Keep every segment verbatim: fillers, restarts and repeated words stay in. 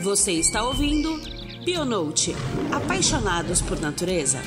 Você está ouvindo Bionote, apaixonados por natureza.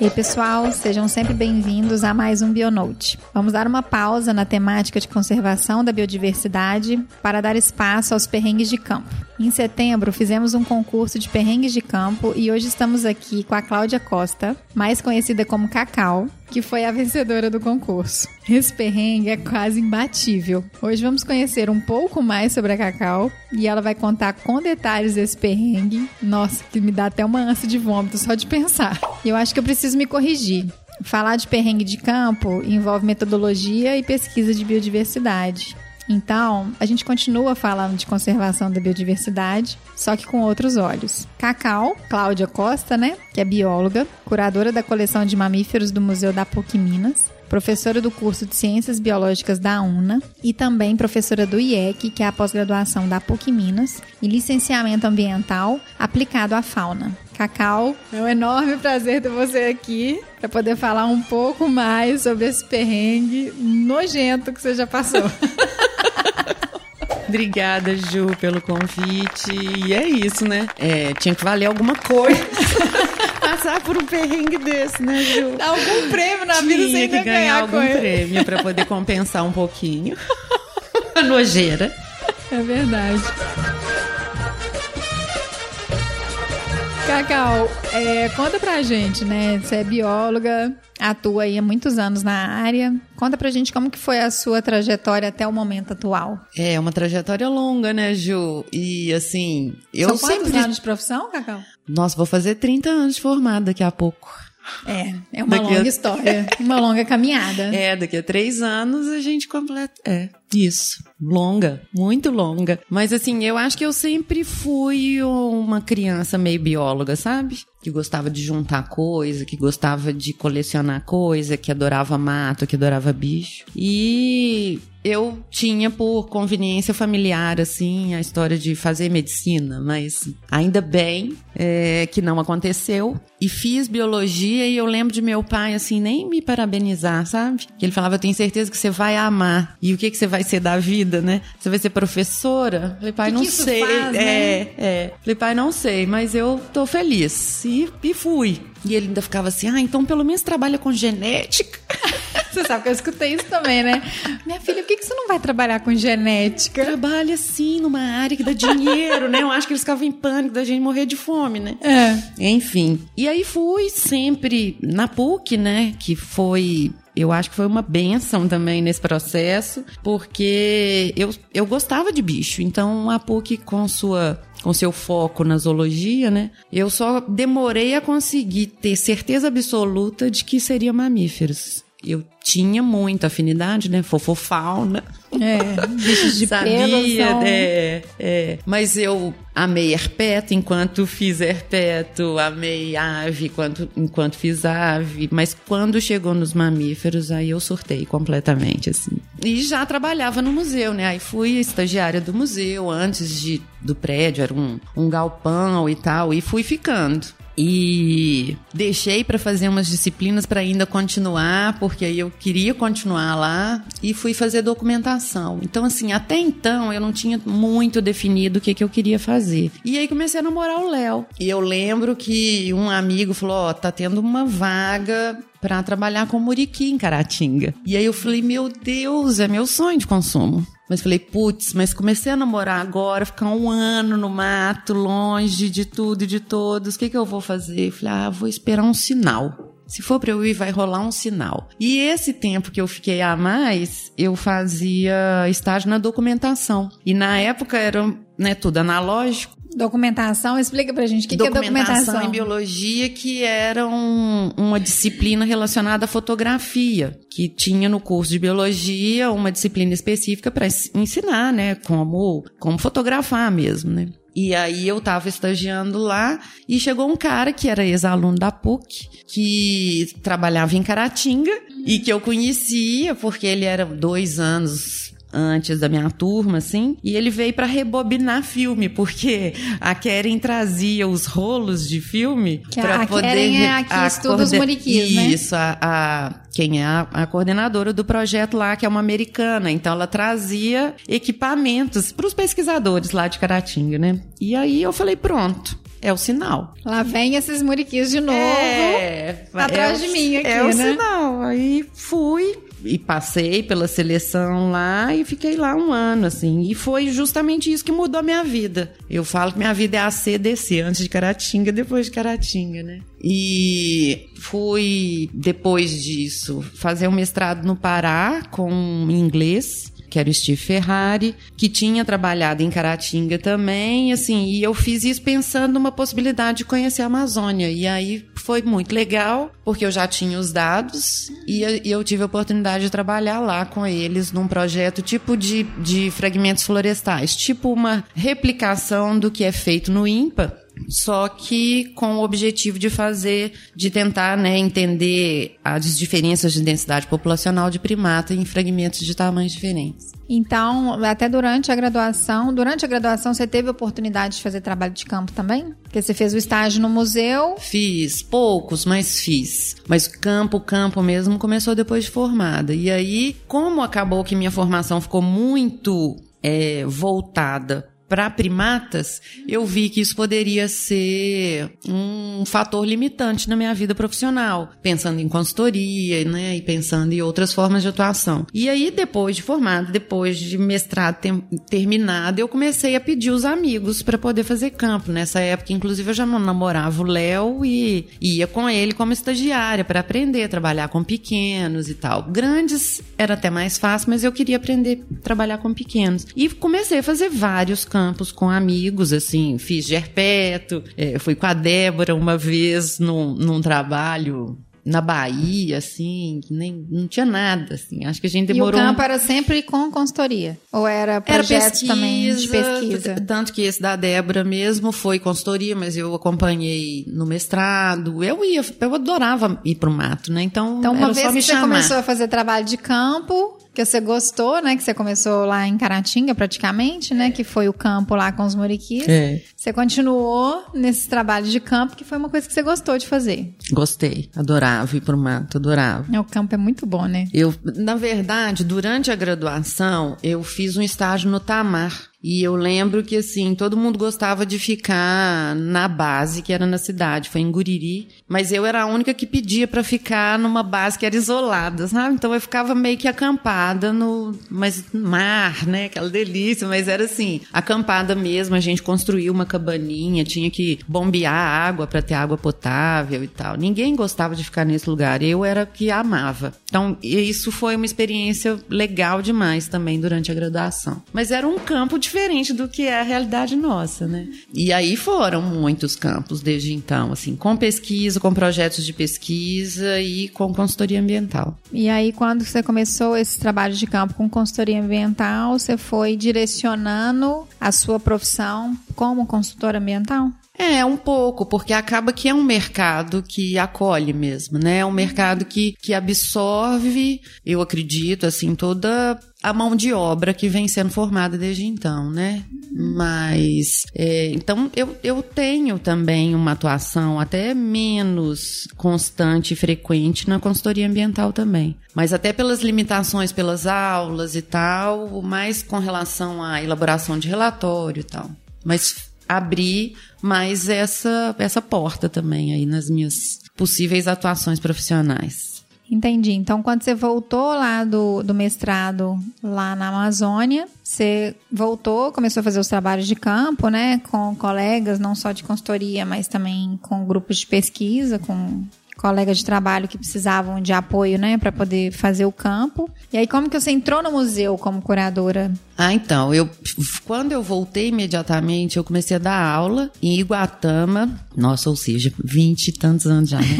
E aí, pessoal, sejam sempre bem-vindos a mais um Bionote. Vamos dar uma pausa na temática de conservação da biodiversidade para dar espaço aos perrengues de campo. Em setembro, fizemos um concurso de perrengues de campo e hoje estamos aqui com a Cláudia Costa, mais conhecida como Cacau, que foi a vencedora do concurso. Esse perrengue é quase imbatível. Hoje vamos conhecer um pouco mais sobre a Cacau e ela vai contar com detalhes esse perrengue. Nossa, que me dá até uma ânsia de vômito só de pensar. Eu acho que eu preciso me corrigir. Falar de perrengue de campo envolve metodologia e pesquisa de biodiversidade. Então, a gente continua falando de conservação da biodiversidade, só que com outros olhos. Cacau, Cláudia Costa, né, que é bióloga, curadora da coleção de mamíferos do Museu da P U C-Minas, professora do curso de Ciências Biológicas da U N A e também professora do I E C, que é a pós-graduação da P U C-Minas, e licenciamento ambiental aplicado à fauna. Cacau, é um enorme prazer ter você aqui para poder falar um pouco mais sobre esse perrengue nojento que você já passou. Obrigada, Ju, pelo convite. E é isso, né? É, tinha que valer alguma coisa. Passar por um perrengue desse, né, Ju? Dar algum prêmio na vida sem ganhar, ganhar algum coisa. Prêmio para poder compensar um pouquinho. A nojeira. É verdade. Cacau, é, conta pra gente, né? Você é bióloga, atua aí há muitos anos na área. Conta pra gente como que foi a sua trajetória até o momento atual. É uma trajetória longa, né, Ju? E assim, eu São sempre... quantos anos de profissão, Cacau? Nossa, vou fazer trinta anos de formada daqui a pouco. É, é uma daqui longa a... história, uma longa caminhada. É, daqui a três anos a gente completa... É, isso, longa, muito longa. Mas assim, eu acho que eu sempre fui uma criança meio bióloga, sabe? Que gostava de juntar coisa, que gostava de colecionar coisa, que adorava mato, que adorava bicho. E... eu tinha por conveniência familiar, assim, a história de fazer medicina, mas ainda bem é, que não aconteceu. E fiz biologia e eu lembro de meu pai, assim, nem me parabenizar, sabe? Ele falava, eu tenho certeza que você vai amar. E o que, que você vai ser da vida, né? Você vai ser professora? Falei, pai, que não que sei. Faz, né? É, é. Falei, pai, não sei, mas eu tô feliz. E, e fui. E ele ainda ficava assim, ah, então pelo menos trabalha com genética. Você sabe que eu escutei isso também, né? Minha filha, por que você não vai trabalhar com genética? Trabalha, sim, numa área que dá dinheiro, né? Eu acho que eles ficavam em pânico da gente morrer de fome, né? É. Enfim. E aí fui sempre na P U C, né? Que foi... eu acho que foi uma benção também nesse processo, porque eu, eu gostava de bicho. Então, a P U C, com sua... com seu foco na zoologia, né? Eu só demorei a conseguir ter certeza absoluta de que seria mamíferos. Eu tinha muita afinidade, né? Fofofauna. É, bichos de sabia, né? É. Mas eu amei herpeto enquanto fiz herpeto, amei ave enquanto, enquanto fiz ave, mas quando chegou nos mamíferos, aí eu surtei completamente, assim. E já trabalhava no museu, né? Aí fui estagiária do museu, antes de, do prédio, era um, um galpão e tal, e fui ficando. E deixei para fazer umas disciplinas para ainda continuar, porque aí eu queria continuar lá e fui fazer documentação. Então, assim, até então eu não tinha muito definido o que, que eu queria fazer. E aí comecei a namorar o Léo. E eu lembro que um amigo falou, ó, oh, tá tendo uma vaga para trabalhar com Muriqui em Caratinga. E aí eu falei, meu Deus, é meu sonho de consumo. Mas falei, putz, mas comecei a namorar agora, ficar um ano no mato, longe de tudo e de todos, o que que eu vou fazer? Eu falei, ah, vou esperar um sinal. Se for pra eu ir, vai rolar um sinal. E esse tempo que eu fiquei a mais, eu fazia estágio na documentação. E na época era, né, tudo analógico. Documentação, explica pra gente o que, que é documentação. Documentação em biologia, que era um, uma disciplina relacionada à fotografia, que tinha no curso de biologia uma disciplina específica pra ensinar, né, como, como fotografar mesmo, né. E aí eu tava estagiando lá e chegou um cara que era ex-aluno da P U C, que trabalhava em Caratinga e que eu conhecia porque ele era dois anos antes da minha turma, assim, e ele veio pra rebobinar filme, porque a Keren trazia os rolos de filme que pra a poder... Keren é a que estuda coorden... os muriquis, né? Isso, a, a... quem é a, a coordenadora do projeto lá, que é uma americana, então ela trazia equipamentos pros pesquisadores lá de Caratinga, né? E aí eu falei, pronto. É o sinal. Lá vem esses muriquis de novo, é, atrás é, de mim aqui, é o, né? Sinal. Aí fui e passei pela seleção lá e fiquei lá um ano, assim. E foi justamente isso que mudou a minha vida. Eu falo que minha vida é a C D C, antes de Caratinga, depois de Caratinga, né? E fui, depois disso, fazer um mestrado no Pará com inglês, que era o Steve Ferrari, que tinha trabalhado em Caratinga também, assim, e eu fiz isso pensando numa possibilidade de conhecer a Amazônia, e aí foi muito legal, porque eu já tinha os dados, e eu tive a oportunidade de trabalhar lá com eles num projeto tipo de, de fragmentos florestais, tipo uma replicação do que é feito no INPA, só que com o objetivo de fazer, de tentar, né, entender as diferenças de densidade populacional de primata em fragmentos de tamanhos diferentes. Então, até durante a graduação, durante a graduação você teve a oportunidade de fazer trabalho de campo também? Porque você fez o estágio no museu? Fiz, poucos, mas fiz. Mas campo, campo mesmo começou depois de formada. E aí, como acabou que minha formação ficou muito é, voltada para primatas, eu vi que isso poderia ser um fator limitante na minha vida profissional, pensando em consultoria, né, e pensando em outras formas de atuação. E aí, depois de formado, depois de mestrado tem, terminado, eu comecei a pedir os amigos para poder fazer campo. Nessa época, inclusive, eu já namorava o Léo e ia com ele como estagiária para aprender a trabalhar com pequenos e tal. Grandes era até mais fácil, mas eu queria aprender a trabalhar com pequenos. E comecei a fazer vários campos. Campos com amigos, assim, fiz Gerpeto, é, fui com a Débora uma vez num, num trabalho na Bahia, assim, que nem, não tinha nada, assim, acho que a gente demorou... E o campo um... era sempre com consultoria? Ou era projeto também de pesquisa? Tanto que esse da Débora mesmo foi consultoria, mas eu acompanhei no mestrado, eu ia, eu adorava ir pro mato, né, então, então uma vez que você começou a fazer trabalho de campo... Que você gostou, né? Que você começou lá em Caratinga, praticamente, né? É. Que foi o campo lá com os muriquis. É. Você continuou nesse trabalho de campo, que foi uma coisa que você gostou de fazer. Gostei. Adorava ir pro mato, adorava. O campo é muito bom, né? Eu, na verdade, durante a graduação, eu fiz um estágio no Tamar. E eu lembro que, assim, todo mundo gostava de ficar na base, que era na cidade, foi em Guriri. Mas eu era a única que pedia pra ficar numa base que era isolada, sabe? Então eu ficava meio que acampada no... Mas mar, né? Aquela delícia. Mas era assim, acampada mesmo. A gente construía uma cabaninha, tinha que bombear a água pra ter água potável e tal. Ninguém gostava de ficar nesse lugar. Eu era que amava. Então isso foi uma experiência legal demais também durante a graduação. Mas era um campo de diferente do que é a realidade nossa, né? E aí foram muitos campos desde então, assim, com pesquisa, com projetos de pesquisa e com consultoria ambiental. E aí, quando você começou esse trabalho de campo com consultoria ambiental, você foi direcionando a sua profissão como consultora ambiental? É, um pouco, porque acaba que é um mercado que acolhe mesmo, né? É um mercado que, que absorve, eu acredito, assim, toda... a mão de obra que vem sendo formada desde então, né? Mas, é, então, eu, eu tenho também uma atuação até menos constante e frequente na consultoria ambiental também. Mas até pelas limitações, pelas aulas e tal, mais com relação à elaboração de relatório e tal. Mas abri mais essa, essa porta também aí nas minhas possíveis atuações profissionais. Entendi. Então, quando você voltou lá do, do mestrado, lá na Amazônia, você voltou, começou a fazer os trabalhos de campo, né? Com colegas, não só de consultoria, mas também com grupos de pesquisa, com colegas de trabalho que precisavam de apoio, né? Para poder fazer o campo. E aí, como que você entrou no museu como curadora? Ah, então, eu, quando eu voltei imediatamente, eu comecei a dar aula em Iguatama, nossa, ou seja, vinte e tantos anos já, né?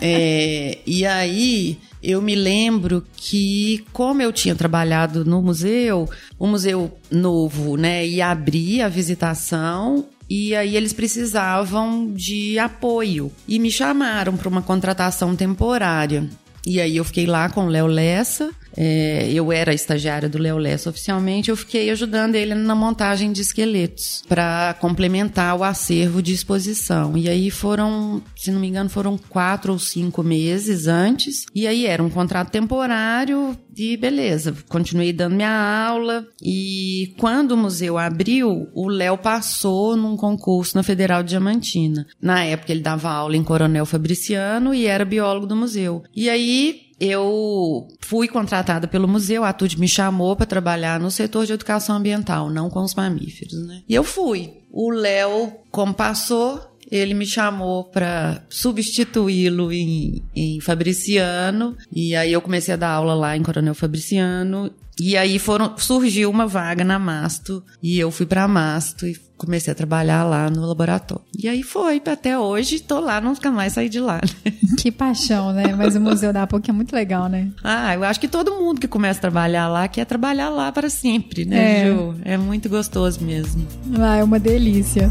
é, e aí, eu me lembro que, como eu tinha trabalhado no museu, o museu novo, né, ia abrir a visitação, e aí eles precisavam de apoio, e me chamaram para uma contratação temporária. E aí eu fiquei lá com o Léo Lessa, É, eu era estagiária do Léo Lessa oficialmente, eu fiquei ajudando ele na montagem de esqueletos para complementar o acervo de exposição. E aí foram, se não me engano, foram quatro ou cinco meses antes. E aí era um contrato temporário e beleza, continuei dando minha aula. E quando o museu abriu, o Léo passou num concurso na Federal de Diamantina. Na época ele dava aula em Coronel Fabriciano e era biólogo do museu. E aí eu fui contratada pelo museu, a T U D me chamou para trabalhar no setor de educação ambiental, não com os mamíferos, né? E eu fui. O Léo, como passou, ele me chamou para substituí-lo em, em Fabriciano, e aí eu comecei a dar aula lá em Coronel Fabriciano, e aí foram, surgiu uma vaga na Masto, e eu fui para Masto e comecei a trabalhar lá no laboratório. E aí foi, até hoje, tô lá, nunca mais saí de lá. Né? Que paixão, né? Mas o Museu da PUC é muito legal, né? Ah, eu acho que todo mundo que começa a trabalhar lá quer trabalhar lá para sempre, né, é. Ju? É muito gostoso mesmo. Lá é uma delícia.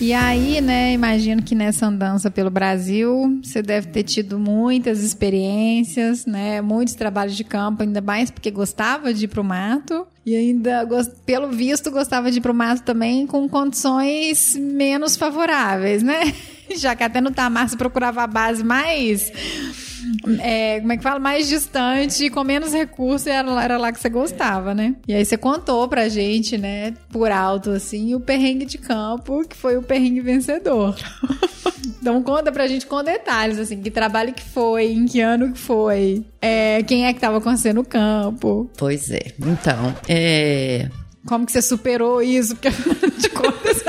E aí, né, imagino que nessa andança pelo Brasil, você deve ter tido muitas experiências, né, muitos trabalhos de campo, ainda mais porque gostava de ir pro mato. E ainda, pelo visto, gostava de ir pro mato também com condições menos favoráveis, né? Já que até no Tamar você procurava a base mais... É, como é que fala? Mais distante e com menos recurso, era, era lá que você gostava, né? E aí você contou pra gente, né, por alto, assim, o perrengue de campo, que foi o perrengue vencedor. Então conta pra gente com detalhes, assim, que trabalho que foi, em que ano que foi, é, quem é que tava com você no campo. Pois é, então, é... Como que você superou isso? Porque afinal de contas...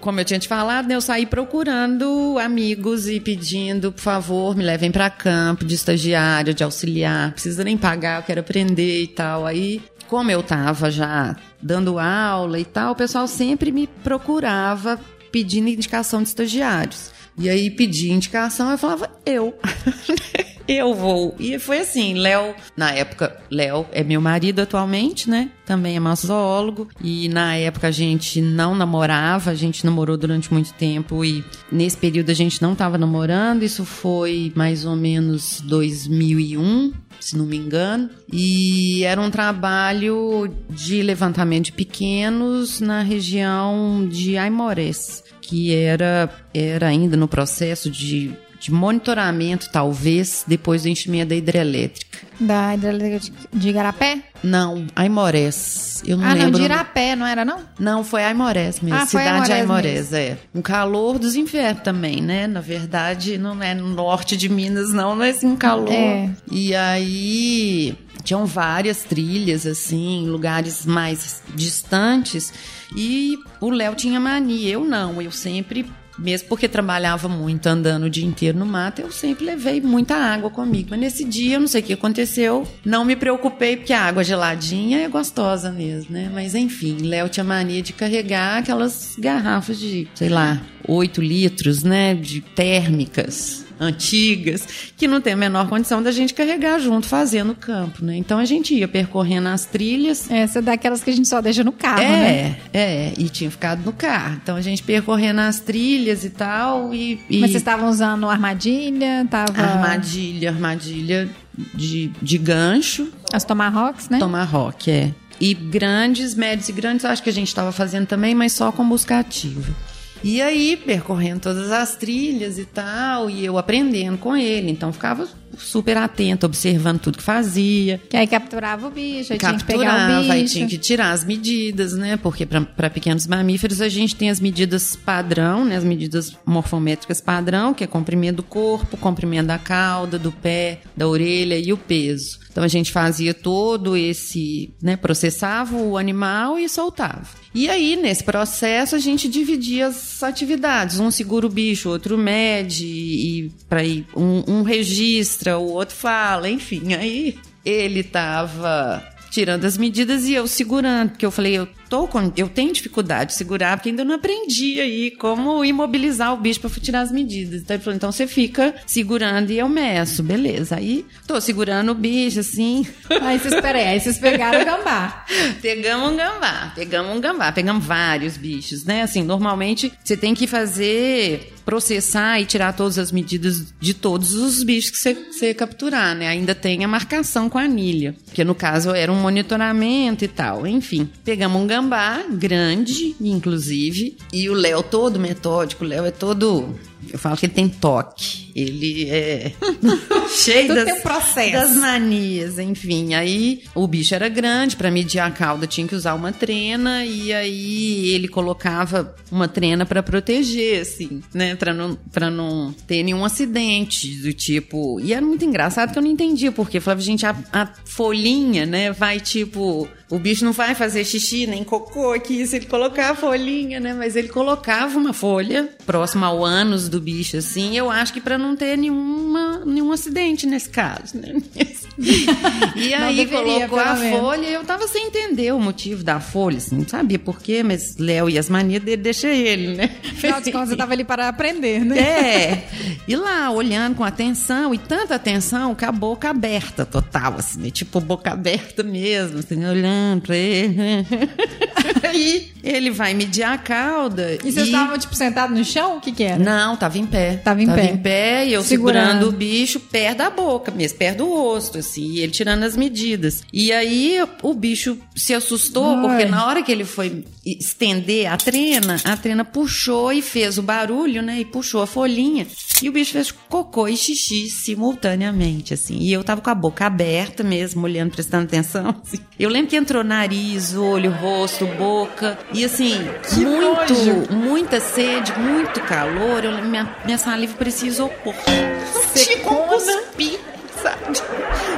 Como eu tinha te falado, eu saí procurando amigos e pedindo, por favor, me levem para campo de estagiário, de auxiliar, precisa nem pagar, eu quero aprender e tal. Aí, como eu tava já dando aula e tal, o pessoal sempre me procurava pedindo indicação de estagiários. E aí pedi indicação, eu falava, eu... Eu vou. E foi assim, Léo, na época, Léo é meu marido atualmente, né? Também é maçólogo. E na época a gente não namorava, a gente namorou durante muito tempo e nesse período a gente não estava namorando. Isso foi mais ou menos dois mil e um, se não me engano. E era um trabalho de levantamento de pequenos na região de Aimorés, que era, era ainda no processo de... de monitoramento, talvez, depois do enchimento da hidrelétrica. Da hidrelétrica de Igarapé? Não, Aimorés. Eu não ah, lembro. Não, de Irapé, não era, não? Não, foi Aimorés mesmo. Ah, cidade Aimorés, é. Um calor dos infernos também, né? Na verdade, não é no norte de Minas, não, mas um calor. É. E aí... Tinham várias trilhas, assim, lugares mais distantes. E o Léo tinha mania. Eu não, eu sempre... Mesmo porque trabalhava muito, andando o dia inteiro no mato, eu sempre levei muita água comigo. Mas nesse dia, eu não sei o que aconteceu, não me preocupei, porque a água geladinha é gostosa mesmo, né? Mas enfim, Léo tinha mania de carregar aquelas garrafas de, sei lá, oito litros, né? De térmicas antigas, que não tem a menor condição da gente carregar junto, fazendo o campo, né? Então a gente ia percorrendo as trilhas. Essa é daquelas que a gente só deixa no carro, é, né? É, é, e tinha ficado no carro. Então a gente percorrendo as trilhas e tal, e... e... Mas vocês estavam usando armadilha, tava... Armadilha, armadilha de, de gancho. As tomahawks, né? Tomahawk, é. E grandes, médios e grandes, acho que a gente estava fazendo também, mas só com busca ativa. E aí, percorrendo todas as trilhas e tal, e eu aprendendo com ele. Então, ficava super atento, observando tudo que fazia. Que aí capturava o bicho, aí capturava, tinha que pegar o bicho. Aí tinha que tirar as medidas, né? Porque para pequenos mamíferos, a gente tem as medidas padrão, né? As medidas morfométricas padrão, que é comprimento do corpo, comprimento da cauda, do pé, da orelha e o peso. Então, a gente fazia todo esse, né? Processava o animal e soltava. E aí, nesse processo, a gente dividia as atividades. Um segura o bicho, outro mede, e pra ir, um, um registra, o outro fala, enfim. Aí ele tava tirando as medidas e eu segurando, porque eu falei, eu tô com, eu tenho dificuldade de segurar, porque ainda não aprendi aí como imobilizar o bicho para tirar as medidas. Então ele falou, então você fica segurando e eu meço. Beleza, aí tô segurando o bicho, assim. Aí vocês, peraí, aí vocês pegaram o gambá. Pegamos um gambá, pegamos um gambá, pegamos vários bichos, né? Assim, normalmente você tem que fazer... processar e tirar todas as medidas de todos os bichos que você, você capturar, né? Ainda tem a marcação com a anilha, que no caso era um monitoramento e tal. Enfim, pegamos um gambá grande, inclusive, e o Léo todo metódico, o Léo é todo... Eu falo que ele tem toque, ele é cheio das, das manias, enfim. Aí o bicho era grande, para medir a cauda tinha que usar uma trena, e aí ele colocava uma trena para proteger, assim, né, para não, para não ter nenhum acidente do tipo. E era muito engraçado que eu não entendia porque falava, gente, a, a folhinha, né, vai tipo, o bicho não vai fazer xixi nem cocô aqui se ele colocar a folhinha, né, mas ele colocava uma folha próxima ao ânus do bicho, assim, eu acho que pra não ter nenhuma, nenhum acidente nesse caso, né? E aí deveria, colocou a menos. folha, eu tava sem entender o motivo da folha, assim, não sabia porquê, mas Léo e as manias dele deixam ele, né? Afinal de contas, eu tava ali para aprender, né? É, e lá, olhando com atenção, e tanta atenção, com a boca aberta total, assim, né? Tipo, boca aberta mesmo, assim, olhando pra ele. Aí ele vai medir a cauda. E vocês estavam, e... tipo, sentados no chão? O que que era? Não, tava em pé. Tava em tava pé. Tava em pé e eu segurando. segurando o bicho perto da boca mesmo, perto do rosto, assim, e ele tirando as medidas. E aí o bicho se assustou, Ai. porque na hora que ele foi estender a trena, a trena puxou e fez o barulho, né, e puxou a folhinha. E o bicho fez cocô e xixi simultaneamente, assim. E eu tava com a boca aberta mesmo, olhando, prestando atenção, assim. Eu lembro que entrou nariz, olho, rosto, boca. E assim, que muito, nojo. muita sede, muito calor. Eu, minha, minha saliva precisa opor. Tipo, cuspi, sabe?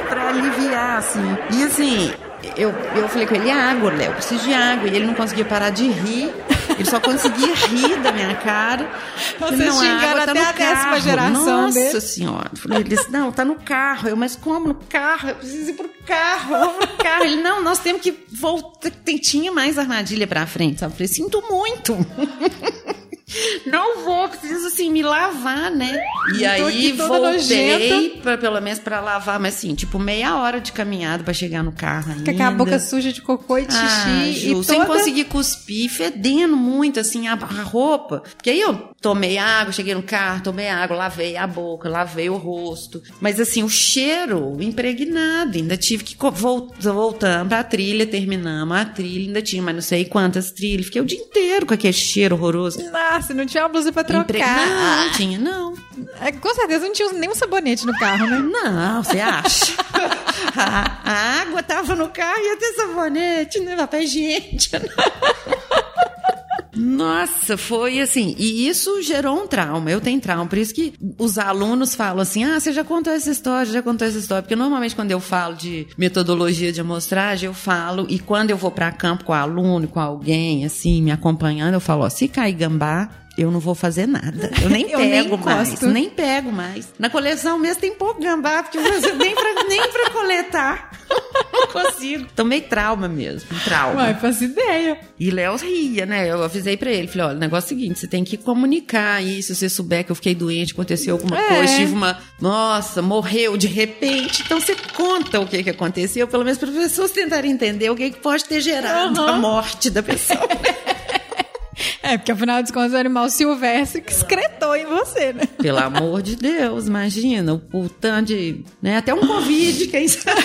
Pra aliviar, assim. E assim, eu, eu falei com ele, água, Léo, preciso de água. E ele não conseguia parar de rir. Ele só conseguia rir da minha cara. Vocês não, xingaram até a décima geração. Nossa dele. Senhora. Ele disse, não, tá no carro. Eu, mas como no carro? Eu preciso ir pro carro. Eu vou pro carro. Ele, não, nós temos que voltar. Tinha mais armadilha pra frente, sabe? Eu falei, sinto muito. Não vou, preciso assim, me lavar, né? E aí voltei, pra, pelo menos pra lavar, mas assim, tipo meia hora de caminhada pra chegar no carro ainda. Com a boca suja de cocô e xixi. Ah, Ju, e sem toda... conseguir cuspir, fedendo muito, assim, a, a roupa. Porque aí eu tomei água, cheguei no carro, tomei água, lavei a boca, lavei o rosto. Mas assim, o cheiro impregnado, ainda tive que volt, voltando pra trilha, terminamos a trilha, ainda tinha, mas não sei quantas trilhas. Fiquei o dia inteiro com aquele cheiro horroroso. Nossa. Você não tinha uma blusa pra trocar. Não, não tinha, não. É, com certeza não tinha nenhum sabonete no carro, né? Não, você acha? a, a água tava no carro e ia ter sabonete, né? Papai, gente. Nossa, foi assim. E isso gerou um trauma. Eu tenho trauma. Por isso que os alunos falam assim, ah, você já contou essa história, já contou essa história. Porque normalmente quando eu falo de metodologia de amostragem, eu falo, e quando eu vou pra campo com aluno, com alguém, assim, me acompanhando, eu falo, ó, se cai gambá, eu não vou fazer nada. Eu nem eu pego nem mais. Gosto. Nem pego mais. Na coleção mesmo tem pouco gambá, porque você nem pra, nem pra coletar. Não consigo. Tomei trauma mesmo. Trauma. Ué, faço ideia. E Léo ria, né? Eu avisei pra ele. Falei, olha, o negócio é o seguinte, você tem que comunicar isso. Se você souber que eu fiquei doente, aconteceu alguma é. coisa, tive uma... Nossa, morreu de repente. Então você conta o que que aconteceu. Pelo menos para as pessoas tentarem entender o que que pode ter gerado uhum. a morte da pessoa, né? É, porque afinal de contas o animal silvestre que excretou em você, né? Pelo amor de Deus, imagina, o, o tanto de... Né? Até um Covid, quem sabe?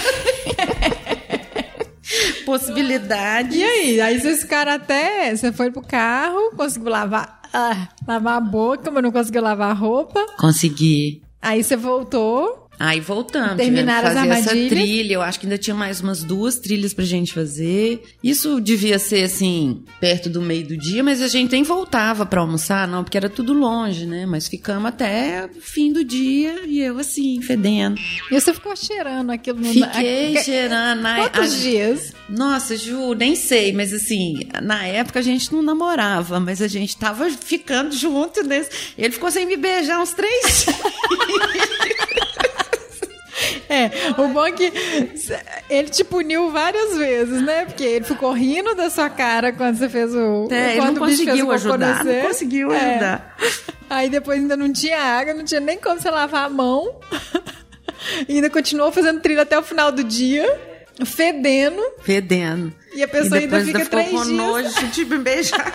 Possibilidade. E aí? Aí vocês ficaram até... Você foi pro carro, conseguiu lavar, ah, lavar a boca, mas não conseguiu lavar a roupa. Consegui. Aí você voltou... Aí voltamos, terminaram as armadilhas. Essa trilha, eu acho que ainda tinha mais umas duas trilhas pra gente fazer. Isso devia ser, assim, perto do meio do dia, mas a gente nem voltava pra almoçar, não, porque era tudo longe, né? Mas ficamos até o fim do dia e eu, assim, fedendo. E você ficou cheirando aquilo? No... Fiquei a... cheirando. Na... Quantos a... dias? Nossa, Ju, nem sei, mas assim, na época a gente não namorava, mas a gente tava ficando junto nesse... Ele ficou sem me beijar uns três dias. É, o bom é que ele te puniu várias vezes, né? Porque ele ficou rindo da sua cara quando você fez o... É, quando ele não o bicho conseguiu fez o ajudar, não conseguiu é. ajudar. Aí depois ainda não tinha água, não tinha nem como você lavar a mão. E ainda continuou fazendo trilha até o final do dia, fedendo. Fedendo. E a pessoa e ainda fica ainda três dias. Nojo de me beijar.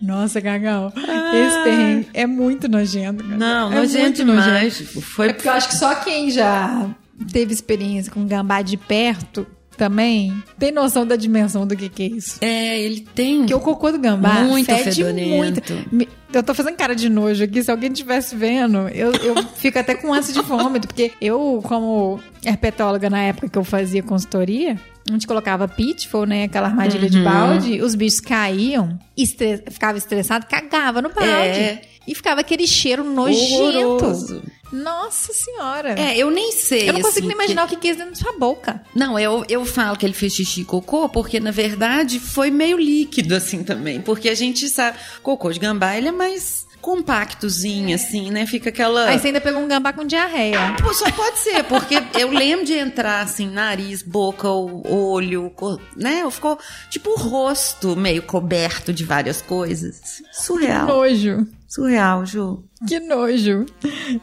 Nossa, Cacau, ah. esse perrengue é muito nojento. Cacau. Não, é nojento demais. Nojento. Foi... É porque eu acho que só quem já teve experiência com gambá de perto também tem noção da dimensão do que, que é isso. É, ele tem. Porque o cocô do gambá muito fede fedorento. Muito. Eu tô fazendo cara de nojo aqui, se alguém estivesse vendo, eu, eu fico até com ânsia de vômito, porque eu, como herpetóloga na época que eu fazia consultoria, a gente colocava pitfall, né? Aquela armadilha uhum. de balde. Os bichos caíam, estre... ficava estressado, cagava no balde. É. E ficava aquele cheiro nojento. Horroroso. Nossa senhora. É, eu nem sei. Eu não consigo assim, nem imaginar que... o que que é dentro da sua boca. Não, eu, eu falo que ele fez xixi e cocô, porque na verdade foi meio líquido assim também. Porque a gente sabe, cocô de gambá, ele é mais... compactozinho, assim, né? Fica aquela... Aí você ainda pegou um gambá com diarreia. Pô, só pode ser, porque eu lembro de entrar, assim, nariz, boca, olho, cor... né? Ficou, tipo, o rosto meio coberto de várias coisas. Surreal. Que nojo. Surreal, Ju. Que nojo.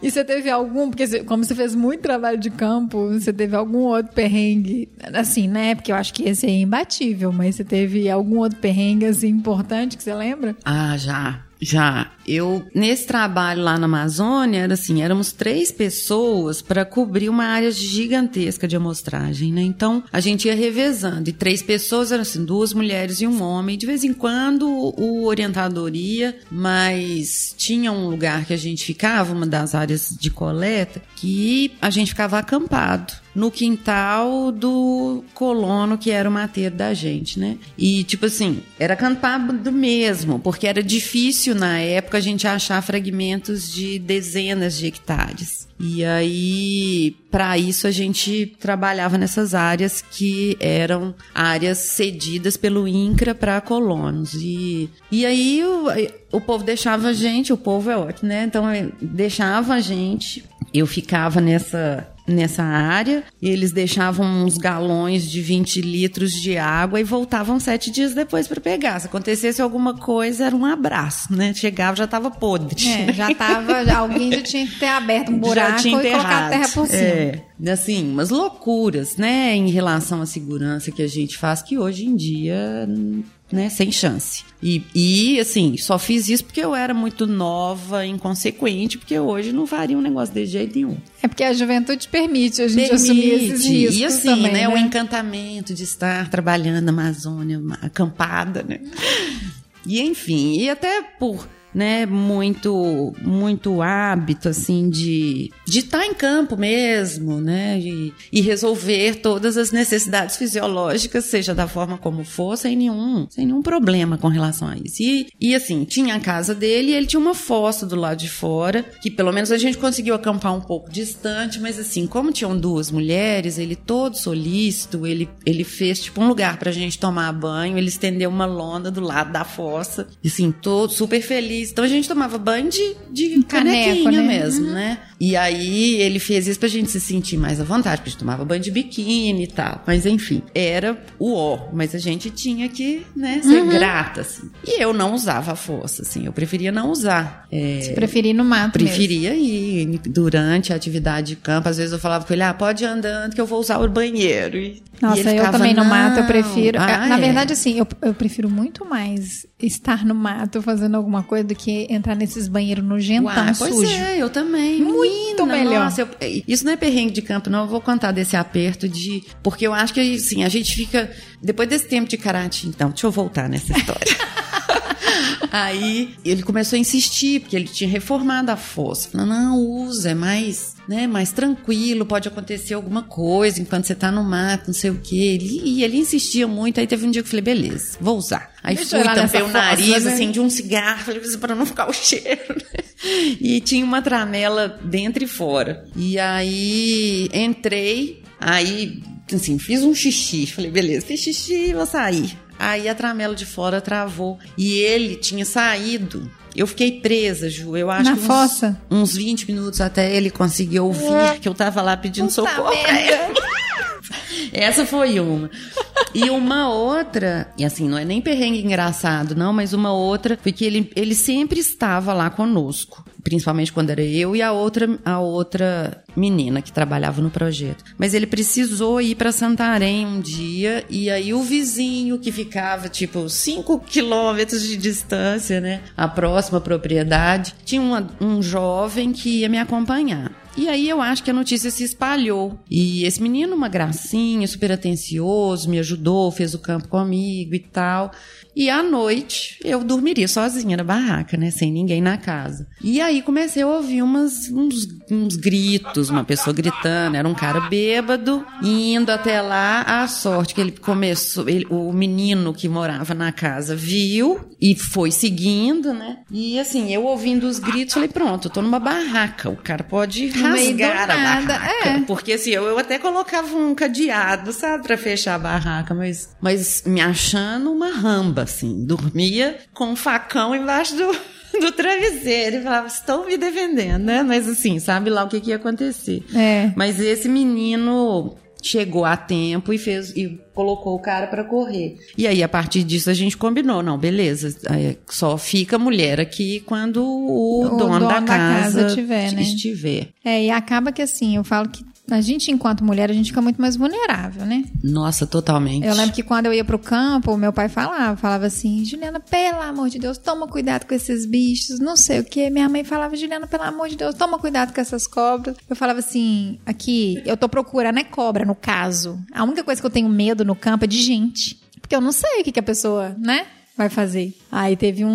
E você teve algum... Porque como você fez muito trabalho de campo, você teve algum outro perrengue, assim, né? Porque eu acho que esse é imbatível, mas você teve algum outro perrengue, assim, importante que você lembra? Ah, já. Já, eu, nesse trabalho lá na Amazônia, era assim, éramos três pessoas para cobrir uma área gigantesca de amostragem, né? Então, a gente ia revezando, e três pessoas eram assim, duas mulheres e um homem, e de vez em quando o orientador ia, mas tinha um lugar que a gente ficava, uma das áreas de coleta, que a gente ficava acampado no quintal do colono que era o mateiro da gente, né? E, tipo assim, era acampado mesmo, porque era difícil, na época, a gente achar fragmentos de dezenas de hectares. E aí, para isso, a gente trabalhava nessas áreas que eram áreas cedidas pelo Incra para colonos. E, e aí, o, o povo deixava a gente, o povo é ótimo, né? Então, deixava a gente, eu ficava nessa... nessa área, eles deixavam uns galões de vinte litros de água e voltavam sete dias depois para pegar. Se acontecesse alguma coisa, era um abraço, né? Chegava, já estava podre. É, né? Já estava, alguém já tinha que ter aberto um buraco e colocar a terra por cima. É, assim, umas loucuras, né? Em relação à segurança que a gente faz, que hoje em dia... né, sem chance. E, e, assim, só fiz isso porque eu era muito nova, inconsequente, porque hoje não faria um negócio desse jeito nenhum. É porque a juventude permite a gente permite. assumir esses riscos. E, assim, também, né, né? O encantamento de estar trabalhando na Amazônia, acampada, né? E, enfim, e até por... né, muito, muito hábito, assim, de de estar em campo mesmo, né, e, e resolver todas as necessidades fisiológicas, seja da forma como for, sem nenhum, sem nenhum problema com relação a isso. E, e, assim, tinha a casa dele e ele tinha uma fossa do lado de fora, que pelo menos a gente conseguiu acampar um pouco distante, mas, assim, como tinham duas mulheres, ele todo solícito, ele, ele fez, tipo, um lugar pra gente tomar banho, ele estendeu uma lona do lado da fossa, e, assim, todo super feliz. Então a gente tomava banho de, de canequinha, caneco, né? mesmo, uhum. né? E aí ele fez isso pra gente se sentir mais à vontade, porque a gente tomava banho de biquíni e tal. Mas enfim, era o ó, mas a gente tinha que, né, ser uhum. grata, assim. E eu não usava a força, assim, eu preferia não usar. É, se preferia ir no mato preferia mesmo. Ir durante a atividade de campo. Às vezes eu falava com ele, ah, pode ir andando que eu vou usar o banheiro. E, Nossa, e ele eu ficava, também no não, mato eu prefiro... Ah, Na é. verdade, assim, eu, eu prefiro muito mais estar no mato fazendo alguma coisa do que entrar nesses banheiros nojentão, Uá, pois sujo. Pois é, eu também. Muito Menina, melhor. Nossa, eu, isso não é perrengue de campo, não. Eu vou contar desse aperto de... Porque eu acho que, assim, a gente fica... Depois desse tempo de Caratinga, então, deixa eu voltar nessa história. Aí, ele começou a insistir, porque ele tinha reformado a fossa. Falando, não, usa, é mais... né, mais tranquilo, pode acontecer alguma coisa enquanto você tá no mato, não sei o que. Ele, e ele insistia muito, aí teve um dia que eu falei, beleza, vou usar. Aí Deixa fui, tampei o nariz, fossa, né? assim, de um cigarro, pra não ficar o cheiro, né? E tinha uma tramela dentro e fora. E aí, entrei, aí... assim, fiz um xixi, falei, beleza, fiz xixi, vou sair. Aí a tramela de fora travou e ele tinha saído. Eu fiquei presa, Ju, eu acho Na que uns, fossa. uns vinte minutos até ele conseguir ouvir é. que eu tava lá pedindo Puta socorro pra ele. Essa foi uma. E uma outra, e assim, não é nem perrengue engraçado, não, mas uma outra foi que ele, ele sempre estava lá conosco, principalmente quando era eu e a outra, a outra menina que trabalhava no projeto. Mas ele precisou ir para Santarém um dia, e aí o vizinho que ficava, tipo, cinco quilômetros de distância, né, a próxima propriedade, tinha uma, um jovem que ia me acompanhar. E aí eu acho que a notícia se espalhou. E esse menino, uma gracinha, super atencioso, me ajudou, fez o campo comigo e tal. E à noite eu dormiria sozinha na barraca, né? Sem ninguém na casa. E aí comecei a ouvir umas, uns, uns gritos, uma pessoa gritando. Era um cara bêbado. E indo até lá, a sorte que ele começou... Ele, o menino que morava na casa viu e foi seguindo, né? E assim, eu ouvindo os gritos, falei, pronto, eu tô numa barraca. O cara pode rasgar a barraca. É. Porque assim, eu, eu até colocava um cadeado, sabe? Pra fechar a barraca. Mas, mas me achando uma ramba. Assim, dormia com um facão embaixo do, do travesseiro e falava, estão me defendendo, né? Mas assim, sabe lá o que, que ia acontecer. É. Mas esse menino chegou a tempo e fez e colocou o cara pra correr. E aí, a partir disso, a gente combinou. Não, beleza, só fica mulher aqui quando o, o dono, dono da, da casa, casa tiver, né? estiver. É, e acaba que assim, eu falo que a gente, enquanto mulher, a gente fica muito mais vulnerável, né? Nossa, totalmente. Eu lembro que quando eu ia pro campo, o meu pai falava, falava assim, Juliana, pelo amor de Deus, toma cuidado com esses bichos, não sei o quê. Minha mãe falava, Juliana, pelo amor de Deus, toma cuidado com essas cobras. Eu falava assim, aqui, eu tô procurando é cobra, no caso. A única coisa que eu tenho medo no campo é de gente. Porque eu não sei o que, que a pessoa, né, vai fazer. Aí teve um,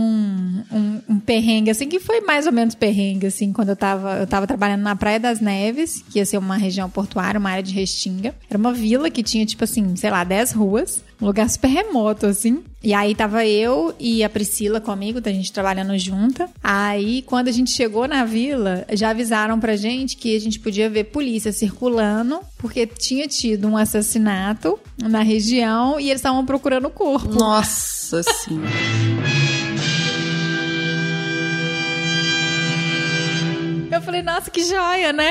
um, um perrengue, assim, que foi mais ou menos perrengue, assim, quando eu tava, eu tava trabalhando na Praia das Neves, que ia ser uma região portuária, uma área de restinga. Era uma vila que tinha, tipo assim, sei lá, dez ruas, um lugar super remoto, assim. E aí tava eu e a Priscila comigo, a gente trabalhando junta. Aí, quando a gente chegou na vila, já avisaram pra gente que a gente podia ver polícia circulando, porque tinha tido um assassinato na região e eles estavam procurando o corpo. Nossa Senhora! Eu falei, nossa, que joia, né?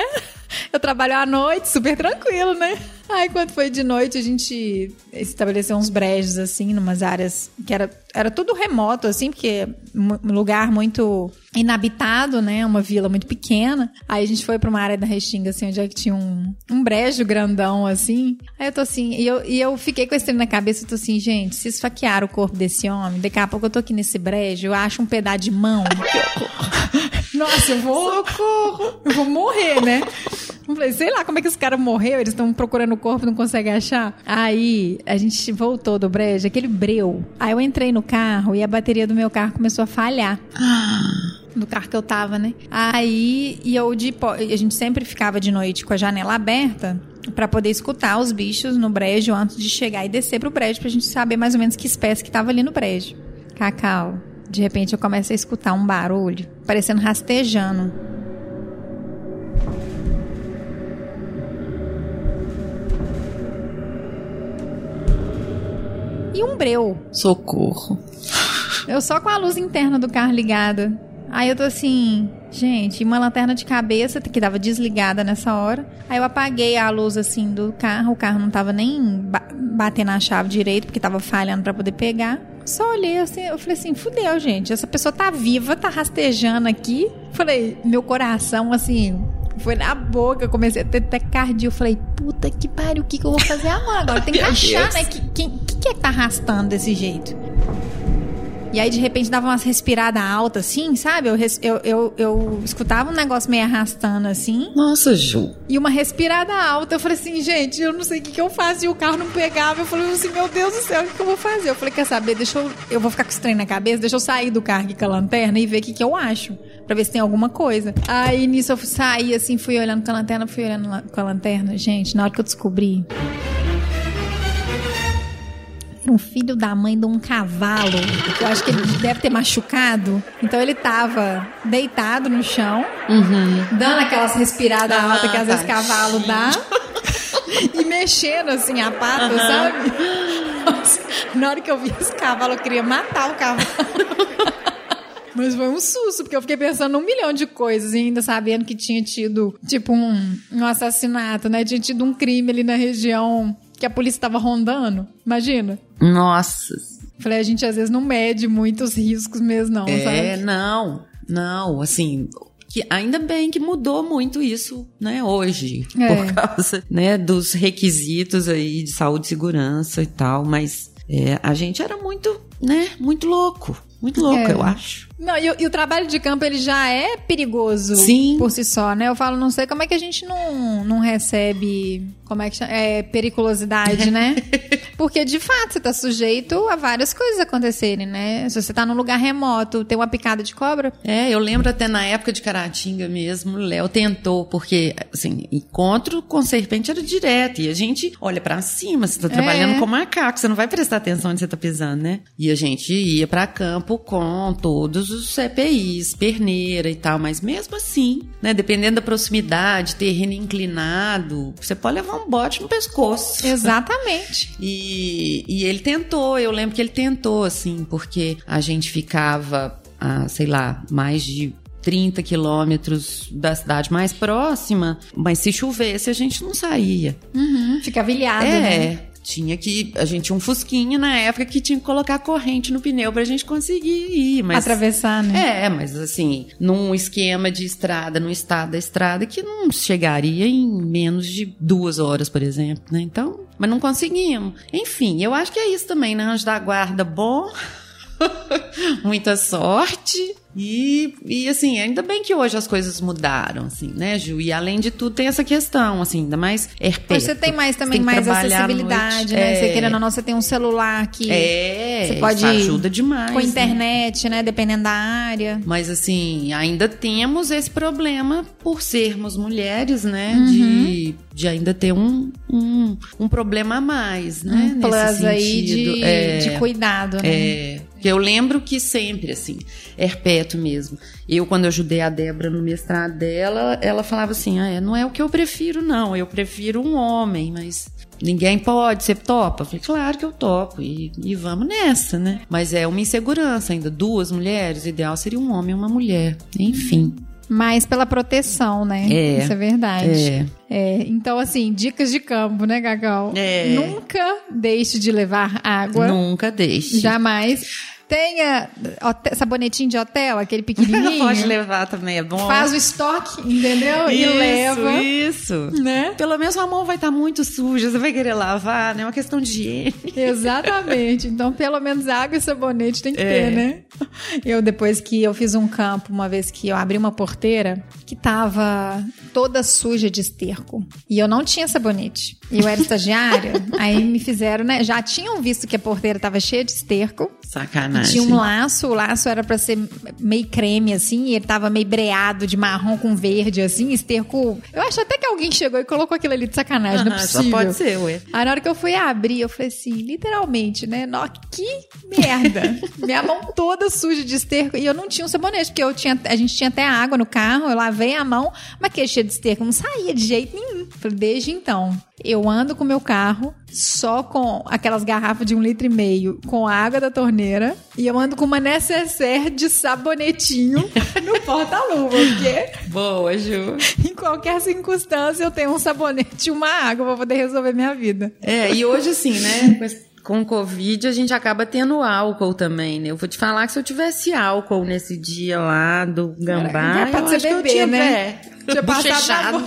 Eu trabalho à noite, super tranquilo, né? Aí, quando foi de noite, a gente estabeleceu uns brejos, assim, numas áreas que era, era tudo remoto, assim, porque um lugar muito inabitado, né? Uma vila muito pequena. Aí, a gente foi pra uma área da Restinga, assim, onde é que tinha um, um brejo grandão, assim. Aí, eu tô assim... E eu, e eu fiquei com esse trem na cabeça, eu tô assim, gente, se esfaquear o corpo desse homem, daqui a pouco eu tô aqui nesse brejo, eu acho um pedaço de mão... Nossa, eu vou... Socorro! Eu vou morrer, né? Eu falei, sei lá como é que os caras morreram, eles estão procurando o corpo, não conseguem achar. Aí, a gente voltou do brejo, aquele breu. Aí eu entrei no carro e a bateria do meu carro começou a falhar. Do carro que eu tava, né? Aí, e eu de... A gente sempre ficava de noite com a janela aberta pra poder escutar os bichos no brejo antes de chegar e descer pro brejo pra gente saber mais ou menos que espécie que tava ali no brejo. Cacau. De repente, eu começo a escutar um barulho, parecendo rastejando. E um breu. Socorro. Eu só com a luz interna do carro ligada. Aí eu tô assim... Gente, uma lanterna de cabeça que tava desligada nessa hora. Aí eu apaguei a luz, assim, do carro. O carro não tava nem ba- batendo a chave direito, porque tava falhando pra poder pegar. Só olhei assim, eu falei assim, fudeu, gente, essa pessoa tá viva, tá rastejando aqui. Falei, meu coração, assim, foi na boca, eu comecei a ter taquicardia. Falei, puta que pariu, o que, que eu vou fazer agora? Tem que achar, né, que, quem, que é que tá arrastando desse jeito? E aí, de repente, dava umas respiradas altas, assim, sabe? Eu, eu, eu, eu escutava um negócio meio arrastando, assim. Nossa, Ju. E uma respirada alta. Eu falei assim, gente, eu não sei o que, que eu faço. E o carro não pegava. Eu falei assim, meu Deus do céu, o que, que eu vou fazer? Eu falei, quer saber? Deixa eu... Eu vou ficar com esse trem na cabeça. Deixa eu sair do carro aqui com a lanterna e ver o que, que eu acho. Pra ver se tem alguma coisa. Aí, nisso, eu saí, assim, fui olhando com a lanterna, fui olhando com a lanterna. Gente, na hora que eu descobri... um filho da mãe de um cavalo. Eu acho que ele deve ter machucado. Então ele tava deitado no chão, uhum. dando aquelas respiradas ah, altas que às vezes cavalo dá. E mexendo mexendo assim a pata, uhum. sabe? Nossa, na hora que eu vi esse cavalo, eu queria matar o cavalo. Mas foi um susto, porque eu fiquei pensando num milhão de coisas, ainda sabendo que tinha tido, tipo, um, um assassinato, né? Tinha tido um crime ali na região que a polícia estava rondando. Imagina. Nossa. Falei, a gente às vezes não mede muitos riscos mesmo, não, é, sabe? É, não. Não, assim... Que ainda bem que mudou muito isso, né, hoje, é. por causa, né, dos requisitos aí de saúde e segurança e tal, mas é, a gente era muito, né, muito louco, muito louco, é. eu acho. Não, e, e o trabalho de campo, ele já é perigoso Sim. por si só, né? Eu falo, não sei como é que a gente não, não recebe, como é que chama? É, periculosidade, né? Porque, de fato, você tá sujeito a várias coisas acontecerem, né? Se você tá num lugar remoto, tem uma picada de cobra... É, eu lembro até na época de Caratinga mesmo, o Léo tentou, porque, assim, encontro com serpente era direto, e a gente olha pra cima, você tá trabalhando é. com macaco, você não vai prestar atenção onde você tá pisando, né? E a gente ia pra campo com todos os C P Is, perneira e tal, mas mesmo assim, né, dependendo da proximidade, terreno inclinado, você pode levar um bote no pescoço. Exatamente. E E, e ele tentou, eu lembro que ele tentou, assim, porque a gente ficava, a, sei lá, mais de trinta quilômetros da cidade mais próxima, mas se chovesse a gente não saía. Uhum, ficava ilhado, é, né? Tinha que... A gente tinha um fusquinha na época que tinha que colocar corrente no pneu pra gente conseguir ir, mas... Atravessar, né? É, mas assim, num esquema de estrada, num estado da estrada que não chegaria em menos de duas horas, por exemplo, né? Então... Mas não conseguimos. Enfim, eu acho que é isso também, né? Anjo da guarda bom, muita sorte. E, e, assim, ainda bem que hoje as coisas mudaram, assim, né, Ju? E, além de tudo, tem essa questão, assim, ainda mais herpeto. Você tem mais também, tem mais acessibilidade, né? É. Você querendo ou não, você tem um celular que... É, você pode isso ajuda demais. Com internet, né? né? Dependendo da área. Mas, assim, ainda temos esse problema por sermos mulheres, né? Uhum. De, de ainda ter um, um, um problema a mais, né? Um plus nesse aí de, é, de cuidado, né? É. Porque eu lembro que sempre, assim, herpeto mesmo. Eu, quando eu ajudei a Débora no mestrado dela, ela falava assim, ah, é, não é o que eu prefiro, não. Eu prefiro um homem, mas ninguém pode, você topa? Eu falei, claro que eu topo, e, e vamos nessa, né? Mas é uma insegurança ainda. Duas mulheres, o ideal seria um homem e uma mulher. Enfim. Mas pela proteção, né? É. Isso é verdade. É. É, então, assim, dicas de campo, né, Cacau? É. Nunca deixe de levar água. Nunca deixe. Jamais. Tenha hotel, sabonetinho de hotel, aquele pequenininho. Pode levar também, é bom. Faz o estoque, entendeu? Isso, e leva. Isso, né? Pelo menos a mão vai estar muito suja, você vai querer lavar, né? É uma questão de higiene. Exatamente. Então, pelo menos água e sabonete tem que é. ter, né? Eu, depois que eu fiz um campo, uma vez que eu abri uma porteira, que tava toda suja de esterco. E eu não tinha sabonete. E eu era estagiária, aí me fizeram, né? Já tinham visto que a porteira tava cheia de esterco. Sacanagem. Tinha um laço, o laço era pra ser meio creme, assim, e ele tava meio breado de marrom com verde, assim, esterco. Eu acho até que alguém chegou e colocou aquilo ali de sacanagem, uhum, não é possível. Só pode ser, ué. Aí na hora que eu fui abrir, eu falei assim, literalmente, né, nó, que merda. Minha mão toda suja de esterco, e eu não tinha um sabonete, porque eu tinha, a gente tinha até água no carro, eu lavei a mão, mas que cheia de esterco, não saía de jeito nenhum. Falei, desde então, eu ando com o meu carro, só com aquelas garrafas de um litro e meio com água da torneira, e eu ando com uma necessaire de sabonetinho no porta-luva, porque... Boa, Ju. Em qualquer circunstância eu tenho um sabonete e uma água pra poder resolver minha vida. É, e hoje assim, né, com o Covid a gente acaba tendo álcool também, né? Eu vou te falar que se eu tivesse álcool nesse dia lá do Gambá, eu acho beber, que eu tinha, né? Tinha passado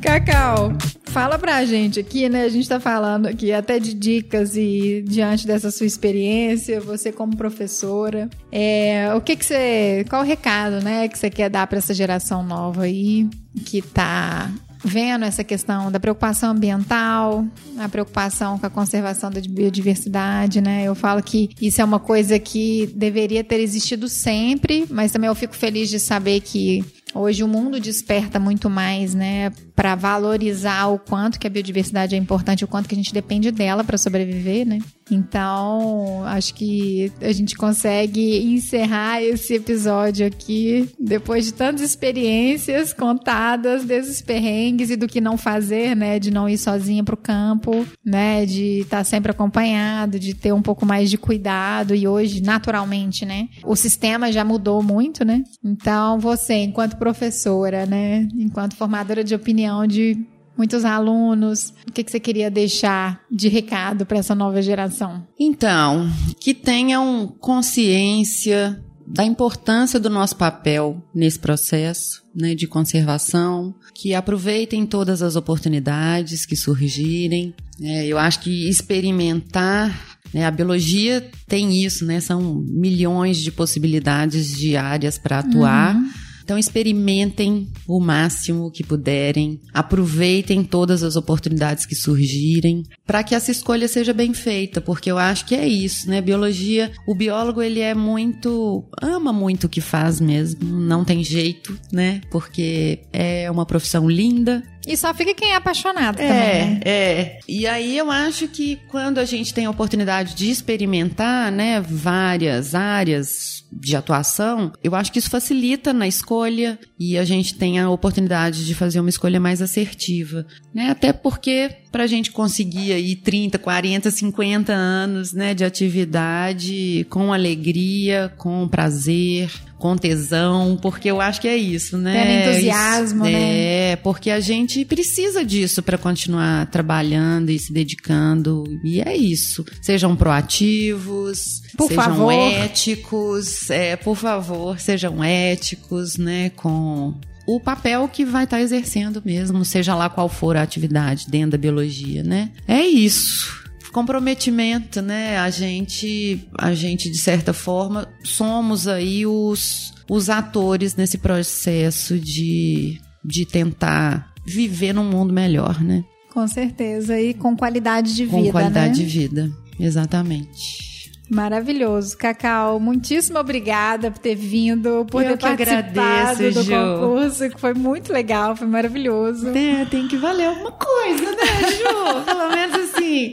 Cacau, fala pra gente aqui, né? A gente tá falando aqui até de dicas e diante dessa sua experiência, você como professora, é, o que que você... Qual o recado, né, que você quer dar pra essa geração nova aí, que tá vendo essa questão da preocupação ambiental, a preocupação com a conservação da biodiversidade, né? Eu falo que isso é uma coisa que deveria ter existido sempre, mas também eu fico feliz de saber que hoje o mundo desperta muito mais, né, para valorizar o quanto que a biodiversidade é importante, o quanto que a gente depende dela para sobreviver, né? Então, acho que a gente consegue encerrar esse episódio aqui, depois de tantas experiências contadas, desses perrengues e do que não fazer, né? De não ir sozinha pro campo, né? De estar sempre acompanhado, de ter um pouco mais de cuidado. E hoje, naturalmente, né? O sistema já mudou muito, né? Então, você, enquanto professora, né? Enquanto formadora de opinião de... muitos alunos, o que você queria deixar de recado para essa nova geração? Então, que tenham consciência da importância do nosso papel nesse processo, né, de conservação, que aproveitem todas as oportunidades que surgirem. É, eu acho que experimentar, né, a biologia tem isso, né, são milhões de possibilidades de áreas para atuar. Uhum. Então, experimentem o máximo que puderem, aproveitem todas as oportunidades que surgirem, para que essa escolha seja bem feita, porque eu acho que é isso, né? Biologia, o biólogo, ele é muito, ama muito o que faz mesmo, não tem jeito, né? Porque é uma profissão linda. E só fica quem é apaixonado é, também, né? É, e aí eu acho que quando a gente tem a oportunidade de experimentar, né, várias áreas de atuação, eu acho que isso facilita na escolha e a gente tem a oportunidade de fazer uma escolha mais assertiva, né? Até porque pra gente conseguir aí trinta, quarenta, cinquenta anos, né, de atividade com alegria, com prazer, com tesão, porque eu acho que é isso, né? Tendo entusiasmo, isso, né? É, porque a gente precisa disso para continuar trabalhando e se dedicando, e é isso. Sejam proativos, por sejam favor. éticos, é, por favor, sejam éticos, né, com o papel que vai estar exercendo mesmo, seja lá qual for a atividade dentro da biologia, né? É isso. Comprometimento, né? A gente, a gente, de certa forma, somos aí os, os atores nesse processo de, de tentar viver num mundo melhor, né? Com certeza, e com qualidade de vida, né? Com qualidade de vida, exatamente. Maravilhoso. Cacau, muitíssimo obrigada por ter vindo, por eu ter participado agradeço, do Ju. concurso, que foi muito legal, foi maravilhoso. É, tem que valer alguma coisa, né, Ju? Pelo menos assim...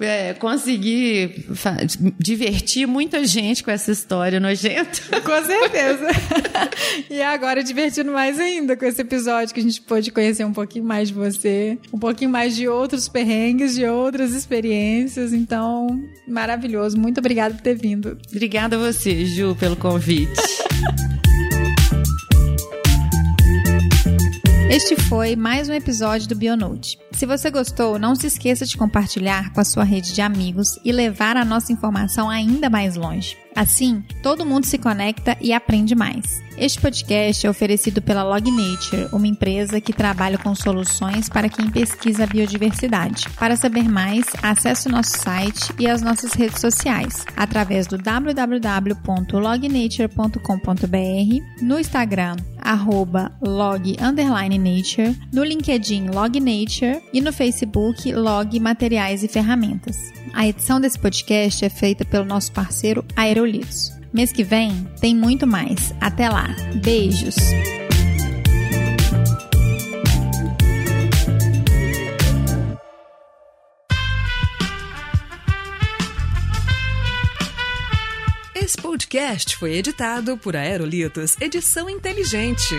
É, consegui fa- divertir muita gente com essa história nojenta. Com certeza. E agora divertindo mais ainda com esse episódio que a gente pôde conhecer um pouquinho mais de você, um pouquinho mais de outros perrengues, de outras experiências. Então, maravilhoso. Muito obrigada por ter vindo. Obrigada a você, Ju, pelo convite. Este foi mais um episódio do Bionote. Se você gostou, não se esqueça de compartilhar com a sua rede de amigos e levar a nossa informação ainda mais longe. Assim, todo mundo se conecta e aprende mais. Este podcast é oferecido pela LogNature, uma empresa que trabalha com soluções para quem pesquisa a biodiversidade. Para saber mais, acesse o nosso site e as nossas redes sociais, através do w w w ponto lognature ponto com ponto b r, no Instagram, arroba log_nature, no LinkedIn LogNature e no Facebook Log Materiais e Ferramentas. A edição desse podcast é feita pelo nosso parceiro Aerolitos. Mês que vem tem muito mais. Até lá. Beijos. Esse podcast foi editado por Aerolitos Edição Inteligente.